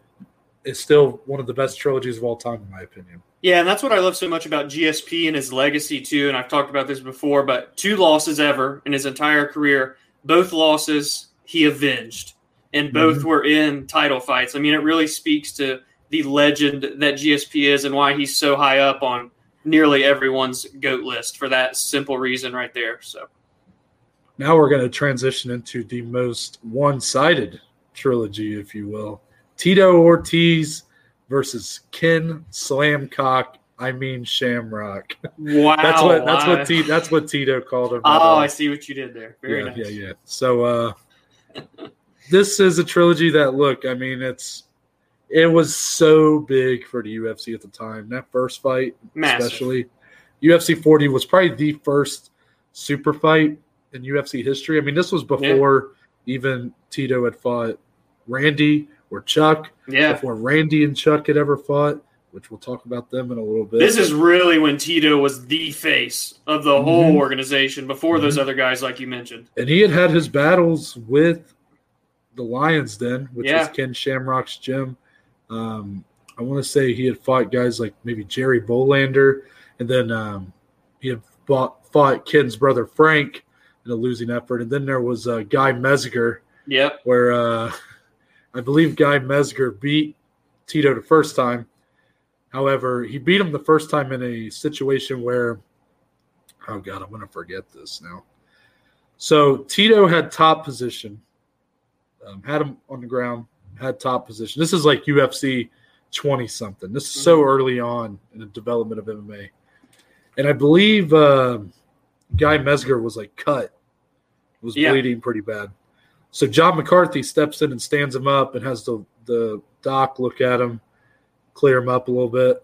it's still one of the best trilogies of all time, in my opinion. Yeah, and that's what I love so much about GSP and his legacy, too, and I've talked about this before, but 2 losses ever in his entire career, both losses he avenged, and both were in title fights. I mean, it really speaks to the legend that GSP is and why he's so high up on nearly everyone's GOAT list for that simple reason right there. So now we're going to transition into the most one-sided trilogy, if you will. Tito Ortiz versus Ken Shamrock. Wow. That's what Tito called him. Oh, I see what you did there. Very nice. Yeah. So this is a trilogy that, look, I mean, it was so big for the UFC at the time. That first fight, massive. Especially. UFC 40 was probably the first super fight in UFC history. I mean, this was before even Tito had fought Randy or Chuck, before Randy and Chuck had ever fought, which we'll talk about them in a little bit. This is really when Tito was the face of the whole organization before those other guys like you mentioned. And he had his battles with the Lions Den, which was Ken Shamrock's gym. I want to say he had fought guys like maybe Jerry Bolander, and then he had fought Ken's brother Frank in a losing effort. And then there was Guy Mezger, where I believe Guy Mezger beat Tito the first time. However, he beat him the first time in a situation where – oh, God, I'm going to forget this now. So Tito had top position, had him on the ground, had top position. This is like UFC 20-something. This is so early on in the development of MMA. And I believe Guy Mezger was like cut, was bleeding pretty bad. So John McCarthy steps in and stands him up and has the doc look at him, clear him up a little bit.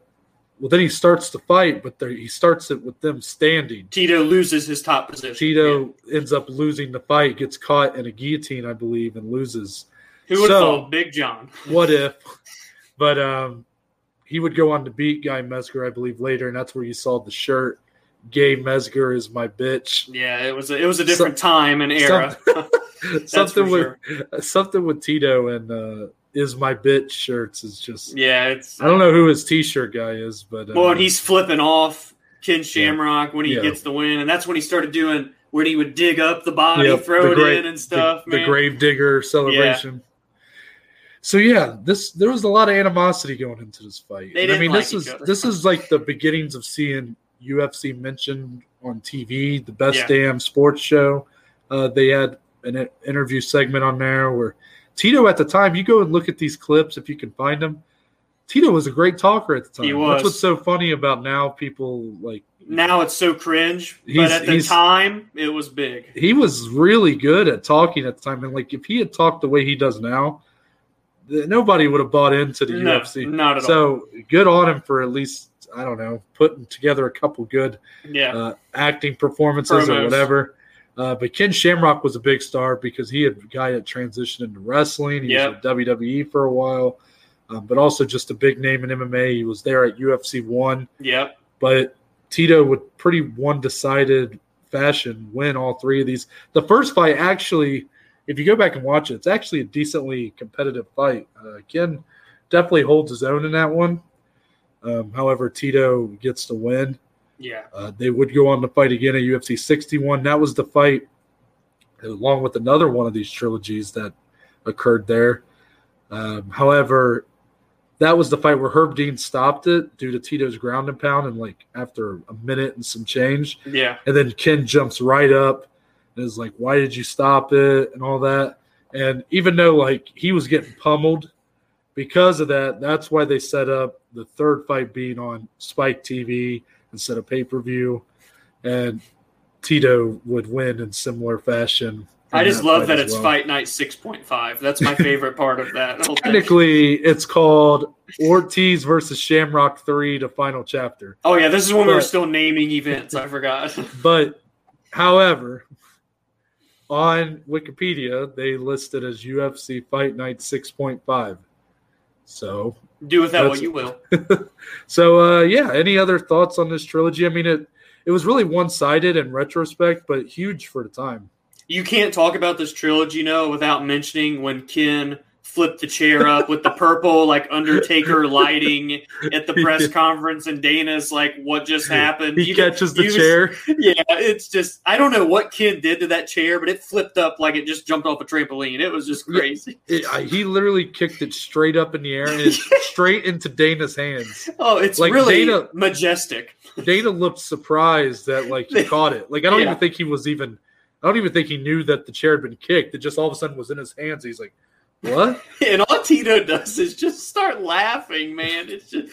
Well, then he starts the fight, but he starts it with them standing. Tito loses his top position. Tito ends up losing the fight, gets caught in a guillotine, I believe, and loses. Who would have called Big John? What if? But he would go on to beat Guy Mezger, I believe, later, and that's where you saw the shirt Gay Mezger is my bitch. Yeah, it was a different time and era. Something with Tito and is my bitch shirts is just I don't know who his T-shirt guy is, but and he's flipping off Ken Shamrock when he gets the win, and that's when he started doing where he would dig up the body, throw it in and stuff. The grave digger celebration. Yeah. So there was a lot of animosity going into this fight. This is like the beginnings of seeing UFC mentioned on TV, the best damn sports show. They had an interview segment on there where Tito at the time, you go and look at these clips if you can find them. Tito was a great talker at the time. He was. That's what's so funny about now. People like now it's so cringe, but at the time it was big. He was really good at talking at the time, and like if he had talked the way he does now, nobody would have bought into the UFC. Not at all. So good on him for at least, I don't know, putting together a couple good acting performances or whatever. But Ken Shamrock was a big star because he had a guy that transitioned into wrestling. He was at WWE for a while, but also just a big name in MMA. He was there at UFC 1. Yep. But Tito would pretty one-decided fashion win all three of these. The first fight actually, if you go back and watch it, it's actually a decently competitive fight. Ken definitely holds his own in that one. However, Tito gets the win. Yeah, they would go on to fight again at UFC 61. That was the fight, along with another one of these trilogies that occurred there. However, that was the fight where Herb Dean stopped it due to Tito's ground and pound, and like after a minute and some change. Yeah, and then Ken jumps right up. Is like, why did you stop it and all that? And even though, like, he was getting pummeled because of that, that's why they set up the third fight being on Spike TV instead of pay-per-view. And Tito would win in similar fashion. I just love that it's Fight Night 6.5. That's my favorite part of that. Technically, it's called Ortiz versus Shamrock 3, the final chapter. Oh, yeah, this is when we were still naming events. I forgot. But, however, on Wikipedia, they list it as UFC Fight Night 6.5. So do with that what you will. So, any other thoughts on this trilogy? I mean, it was really one-sided in retrospect, but huge for the time. You can't talk about this trilogy, without mentioning when Ken flipped the chair up with the purple, like, Undertaker lighting at the press conference, and Dana's like, what just happened? He catches the chair. Yeah, it's just, I don't know what Ken did to that chair, but it flipped up like it just jumped off a trampoline. It was just crazy. He literally kicked it straight up in the air and straight into Dana's hands. Oh, it's like really majestic. Dana looked surprised that, like, he caught it. Like, I don't even think he knew that the chair had been kicked. It just all of a sudden was in his hands. He's like, what? And all Tito does is just start laughing, man. It's just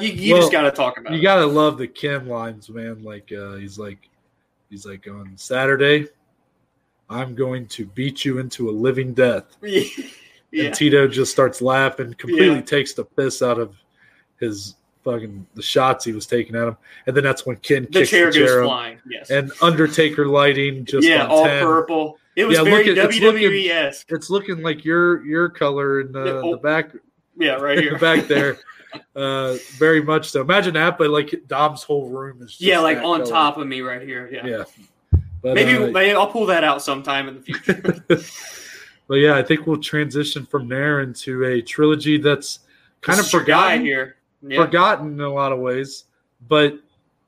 you just gotta talk about it. You gotta love the Ken lines, man. Like he's like on Saturday, I'm going to beat you into a living death. Yeah. And Tito just starts laughing, completely takes the piss out of his fucking the shots he was taking at him, and then that's when Ken kicks the chair goes flying. Yes, and Undertaker lighting just on all 10. Purple. It was very WWE-esque. It's looking like your color in the back. Yeah, right here, in the back there. Very much so. Imagine that, but like Dom's whole room is just like on color. Top of me right here. Yeah. But, maybe I'll pull that out sometime in the future. But I think we'll transition from there into a trilogy that's kind of forgotten here. Yeah. Forgotten in a lot of ways, but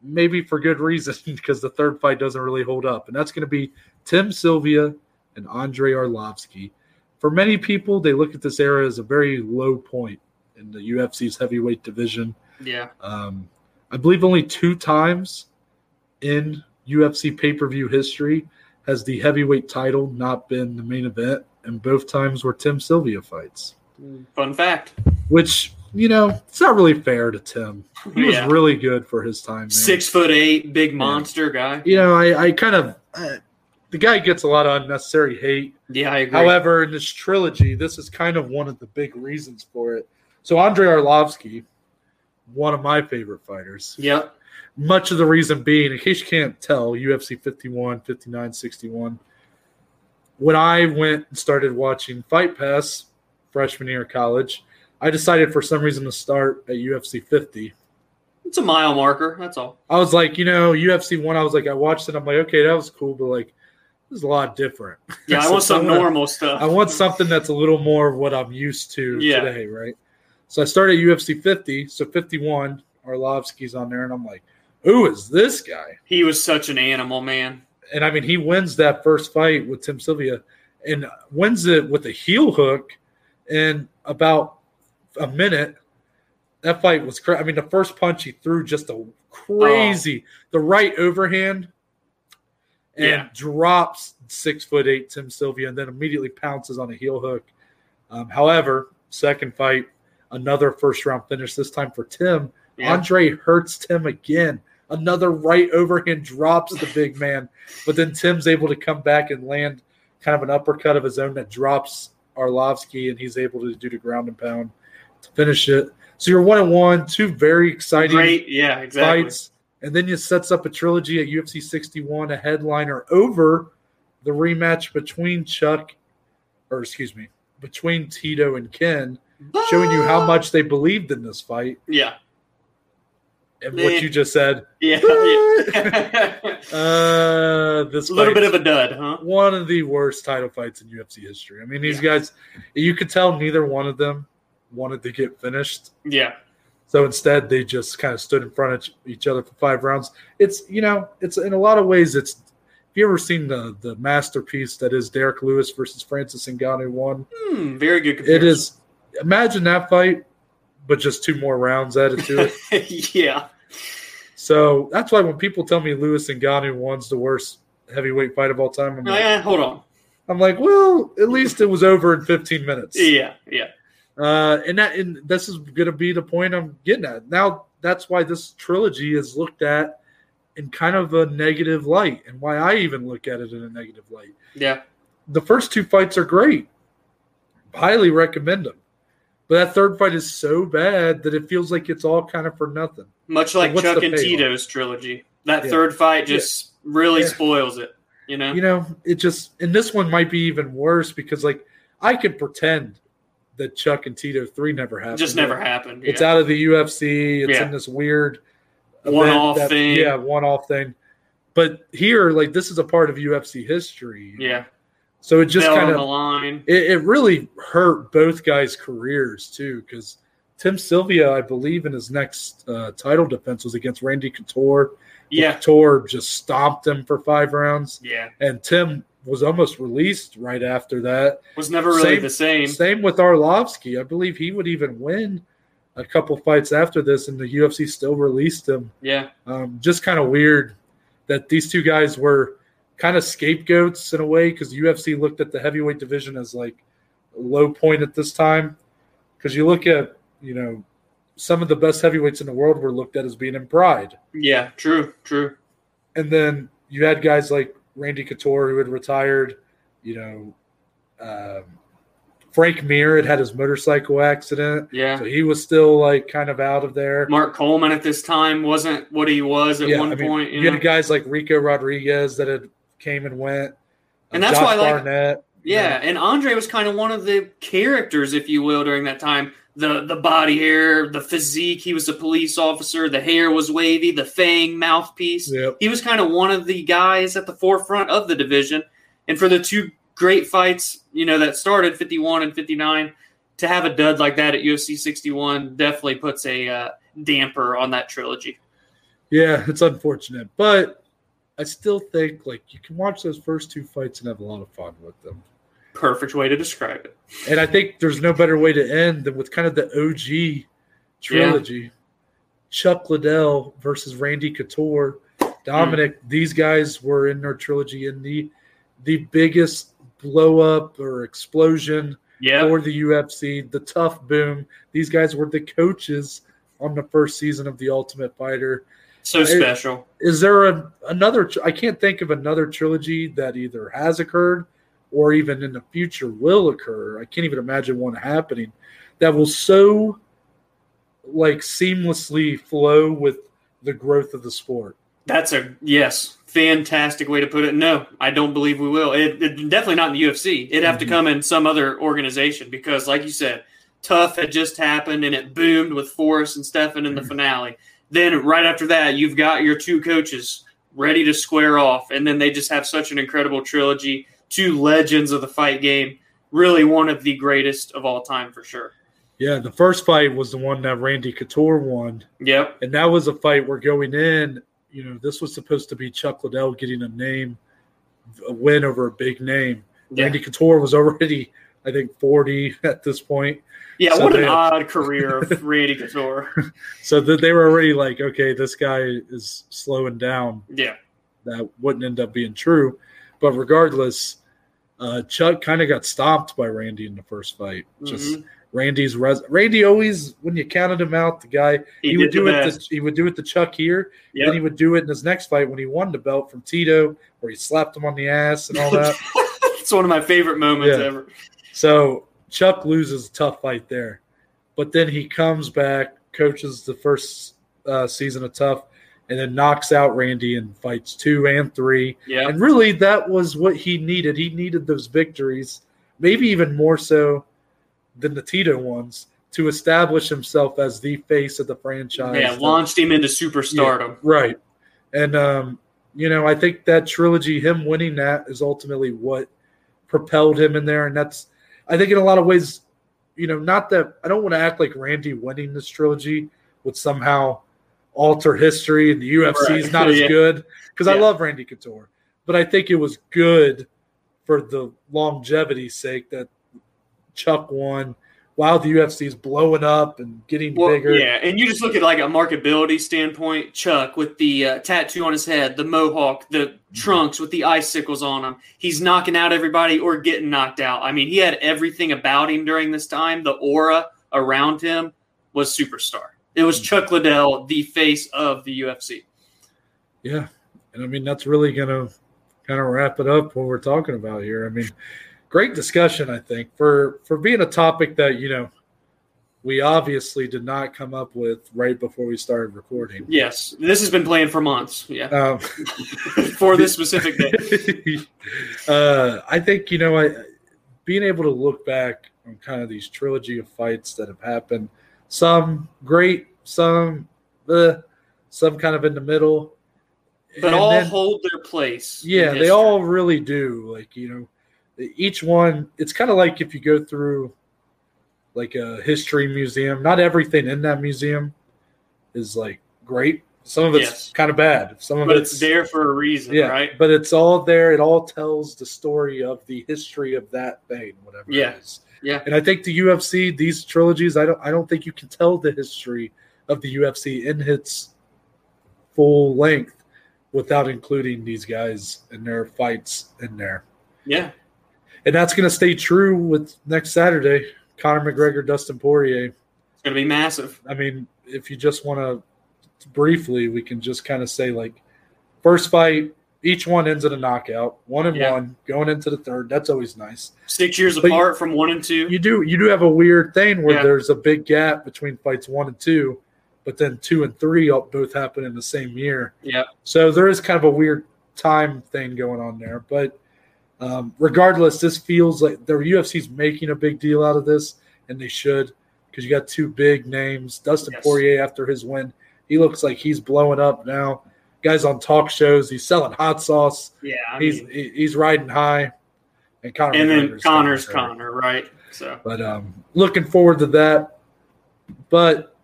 maybe for good reason because the third fight doesn't really hold up. And that's going to be Tim Sylvia and Andrei Arlovski. For many people, they look at this era as a very low point in the UFC's heavyweight division. Yeah. I believe only 2 times in UFC pay-per-view history has the heavyweight title not been the main event, and both times were Tim Sylvia fights. Fun fact. Which, it's not really fair to Tim. He was really good for his time, man. 6'8", big monster guy. I kind of the guy gets a lot of unnecessary hate. Yeah, I agree. However, in this trilogy, this is kind of one of the big reasons for it. So Andrei Arlovski, one of my favorite fighters. Yep. Much of the reason being, in case you can't tell, UFC 51, 59, 61. When I went and started watching Fight Pass freshman year of college, I decided for some reason to start at UFC 50. It's a mile marker. That's all. I was like, you know, UFC 1, I was like, I watched it. I'm like, okay, that was cool, but like, this is a lot different. Yeah, I want some normal stuff. I want something that's a little more of what I'm used to today, right? So I started UFC 50. So 51, Arlovsky's on there, and I'm like, who is this guy? He was such an animal, man. And, I mean, he wins that first fight with Tim Sylvia and wins it with a heel hook in about a minute. That fight was crazy. I mean, the first punch he threw just a crazy the right overhand and drops 6'8" Tim Sylvia and then immediately pounces on a heel hook. However, second fight, another first-round finish, this time for Tim. Yeah. Andre hurts Tim again. Another right overhand drops the big man, but then Tim's able to come back and land kind of an uppercut of his own that drops Arlovsky, and he's able to do the ground and pound to finish it. So you're 1-1, two very exciting fights, and then you sets up a trilogy at UFC 61, a headliner over the rematch between between Tito and Ken, showing you how much they believed in this fight. Yeah. And what you just said. Yeah. This a little bit of a dud, huh? One of the worst title fights in UFC history. I mean, these guys, you could tell neither one of them wanted to get finished. Yeah. So instead, they just kind of stood in front of each other for 5 rounds. It's, you know, it's in a lot of ways, it's, have you ever seen the masterpiece that is Derek Lewis versus Francis Ngannou 1? Very good comparison. It is. Imagine that fight, but just 2 more rounds added to it. Yeah. So that's why when people tell me Lewis Ngannou 1's the worst heavyweight fight of all time, I'm like, hold on. I'm like, well, at least it was over in 15 minutes. Yeah, yeah. And this is going to be the point I'm getting at. Now, that's why this trilogy is looked at in kind of a negative light and why I even look at it in a negative light. Yeah. The first 2 fights are great. Highly recommend them. But that third fight is so bad that it feels like it's all kind of for nothing. Much like Chuck and Tito's trilogy. That third fight just really spoils it, you know? You know, it just – and this one might be even worse because, like, I can pretend – that Chuck and Tito 3 never happened. Just never happened. Yeah. It's out of the UFC. It's in this weird one-off thing. Yeah, one-off thing. But here, like, this is a part of UFC history. Yeah. So it just kind of on the line. It really hurt both guys' careers too, because Tim Sylvia, I believe, in his next title defense was against Randy Couture. Yeah. Couture just stomped him for 5 rounds. Yeah. And Tim was almost released right after that. Was never really the same. Same with Arlovsky. I believe he would even win a couple fights after this, and the UFC still released him. Yeah. Just kind of weird that these two guys were kind of scapegoats in a way because the UFC looked at the heavyweight division as like a low point at this time because you look at, you know, some of the best heavyweights in the world were looked at as being in Pride. Yeah, true. And then you had guys like Randy Couture, who had retired, you know, Frank Mir had his motorcycle accident. Yeah. So he was still, like, kind of out of there. Mark Coleman at this time wasn't what he was at one point. You had guys like Rico Rodriguez that had came and went. And that's why, like, Barnett. Yeah, and Andre was kind of one of the characters, if you will, during that time. The body hair, the physique. He was a police officer. The hair was wavy. The fang mouthpiece. Yep. He was kind of one of the guys at the forefront of the division. And for the 2 great fights, you know, that started 51 and 59, to have a dud like that at UFC 61 definitely puts a damper on that trilogy. Yeah, it's unfortunate. But I still think, like, you can watch those first 2 fights and have a lot of fun with them. Perfect way to describe it. And I think there's no better way to end than with kind of the OG trilogy. Yeah. Chuck Liddell versus Randy Couture. Dominic, these guys were in their trilogy in the biggest blow-up or explosion for the UFC, the tough boom. These guys were the coaches on the first season of The Ultimate Fighter. So special. Is there another – I can't think of another trilogy that either has occurred or even in the future will occur. I can't even imagine one happening that will so, like, seamlessly flow with the growth of the sport. That's a, yes, fantastic way to put it. No, I don't believe we will. It definitely not in the UFC. It'd have to come in some other organization because, like you said, Tough had just happened and it boomed with Forrest and Stefan in the finale. Then right after that, you've got your two coaches ready to square off. And then they just have such an incredible trilogy, two legends of the fight game, really one of the greatest of all time for sure. Yeah, the first fight was the one that Randy Couture won. Yep. And that was a fight where going in, you know, this was supposed to be Chuck Liddell getting a win over a big name. Yeah. Randy Couture was already, I think, 40 at this point. Yeah, so what an odd career of Randy Couture. So they were already like, okay, this guy is slowing down. Yeah. That wouldn't end up being true. But regardless, Chuck kind of got stopped by Randy in the first fight. Just – Randy always, when you counted him out, the guy he would do it. He would do it to Chuck here, yep. And then he would do it in his next fight when he won the belt from Tito, where he slapped him on the ass and all that. It's one of my favorite moments ever. So Chuck loses a tough fight there, but then he comes back, coaches the first season of Tough, and then knocks out Randy in fights 2 and 3. Yep. And really, that was what he needed. He needed those victories, maybe even more so than the Tito ones, to establish himself as the face of the franchise. Yeah, launched him into superstardom. Yeah, right. And, you know, I think that trilogy, him winning that is ultimately what propelled him in there. And that's, I think in a lot of ways, you know, not that I don't want to act like Randy winning this trilogy would somehow alter history and the UFC is not as good, because I love Randy Couture. But I think it was good for the longevity's sake that Chuck won while the UFC is blowing up and getting bigger. Yeah, and you just look at like a marketability standpoint, Chuck with the tattoo on his head, the mohawk, the trunks with the icicles on him. He's knocking out everybody or getting knocked out. I mean, he had everything about him during this time. The aura around him was superstar. It was Chuck Liddell, the face of the UFC. Yeah, and I mean, that's really going to kind of wrap it up what we're talking about here. I mean, great discussion, I think, for being a topic that, you know, we obviously did not come up with right before we started recording. Yes, this has been playing for months, for this specific day. I think, you know, being able to look back on kind of these trilogy of fights that have happened, some great, some kind of in the middle. But all hold their place. Yeah, they all really do, like, you know. Each one, it's kind of like if you go through like a history museum, not everything in that museum is like great. Some of it's kind of bad. But it's there for a reason, right? But it's all there. It all tells the story of the history of that thing, whatever it is. Yeah. And I think the UFC, these trilogies, I don't think you can tell the history of the UFC in its full length without including these guys and their fights in there. Yeah. And that's going to stay true with next Saturday, Conor McGregor, Dustin Poirier. It's going to be massive. I mean, if you just want to briefly, we can just kind of say, like, first fight, each one ends in a knockout, 1 and 1, going into the third. That's always nice. 6 years apart from 1 and 2. You do have a weird thing where there's a big gap between fights 1 and 2, but then 2 and 3 both happen in the same year. Yeah. So there is kind of a weird time thing going on there, but – regardless, this feels like the UFC's making a big deal out of this, and they should, because you got two big names. Dustin Poirier, after his win, he looks like he's blowing up now. Guy's on talk shows. He's selling hot sauce. Yeah, he's riding high. And Conor's Conor, right? So, but looking forward to that. But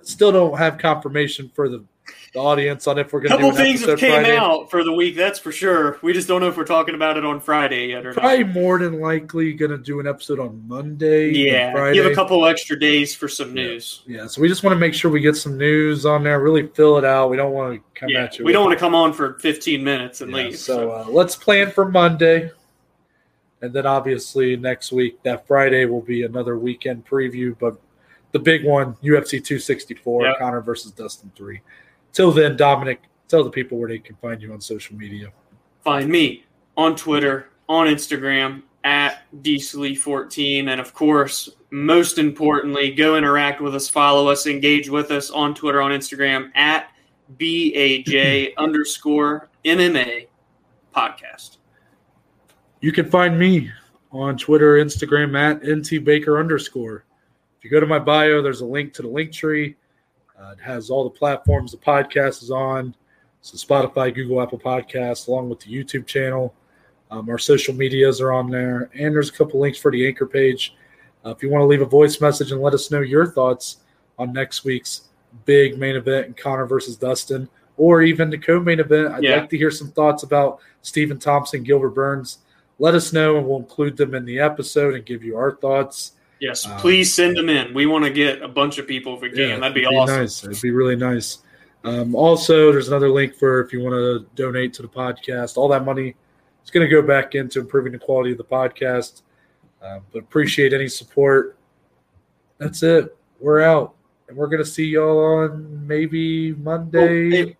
still don't have confirmation for the audience on if we're going to do an episode Friday. A couple things that came out for the week, that's for sure. We just don't know if we're talking about it on Friday yet or probably not. Probably more than likely going to do an episode on Monday. Yeah, give a couple extra days for some news. Yeah, so we just want to make sure we get some news on there, really fill it out. We don't want to come at you. We don't want to come on for 15 minutes and leave. So let's plan for Monday. And then obviously next week, that Friday will be another weekend preview. But the big one, UFC 264, Conor versus Dustin 3. Till then, Dominic, tell the people where they can find you on social media. Find me on Twitter, on Instagram, at @dslee14. And, of course, most importantly, go interact with us, follow us, engage with us on Twitter, on Instagram, at @BAJ_MMA podcast. You can find me on Twitter, Instagram, at @NTBaker_. If you go to my bio, there's a link to the link tree. It has all the platforms the podcast is on. So Spotify, Google, Apple Podcasts, along with the YouTube channel. Our social medias are on there. And there's a couple links for the Anchor page. If you want to leave a voice message and let us know your thoughts on next week's big main event and Conor versus Dustin, or even the co-main event, I'd like to hear some thoughts about Stephen Thompson, Gilbert Burns. Let us know, and we'll include them in the episode and give you our thoughts. Yes, please send them in. We want to get a bunch of people if we can. That'd be awesome. Nice. It'd be really nice. Also, there's another link for if you want to donate to the podcast. All that money is going to go back into improving the quality of the podcast. But appreciate any support. That's it. We're out. And we're going to see y'all on maybe Monday.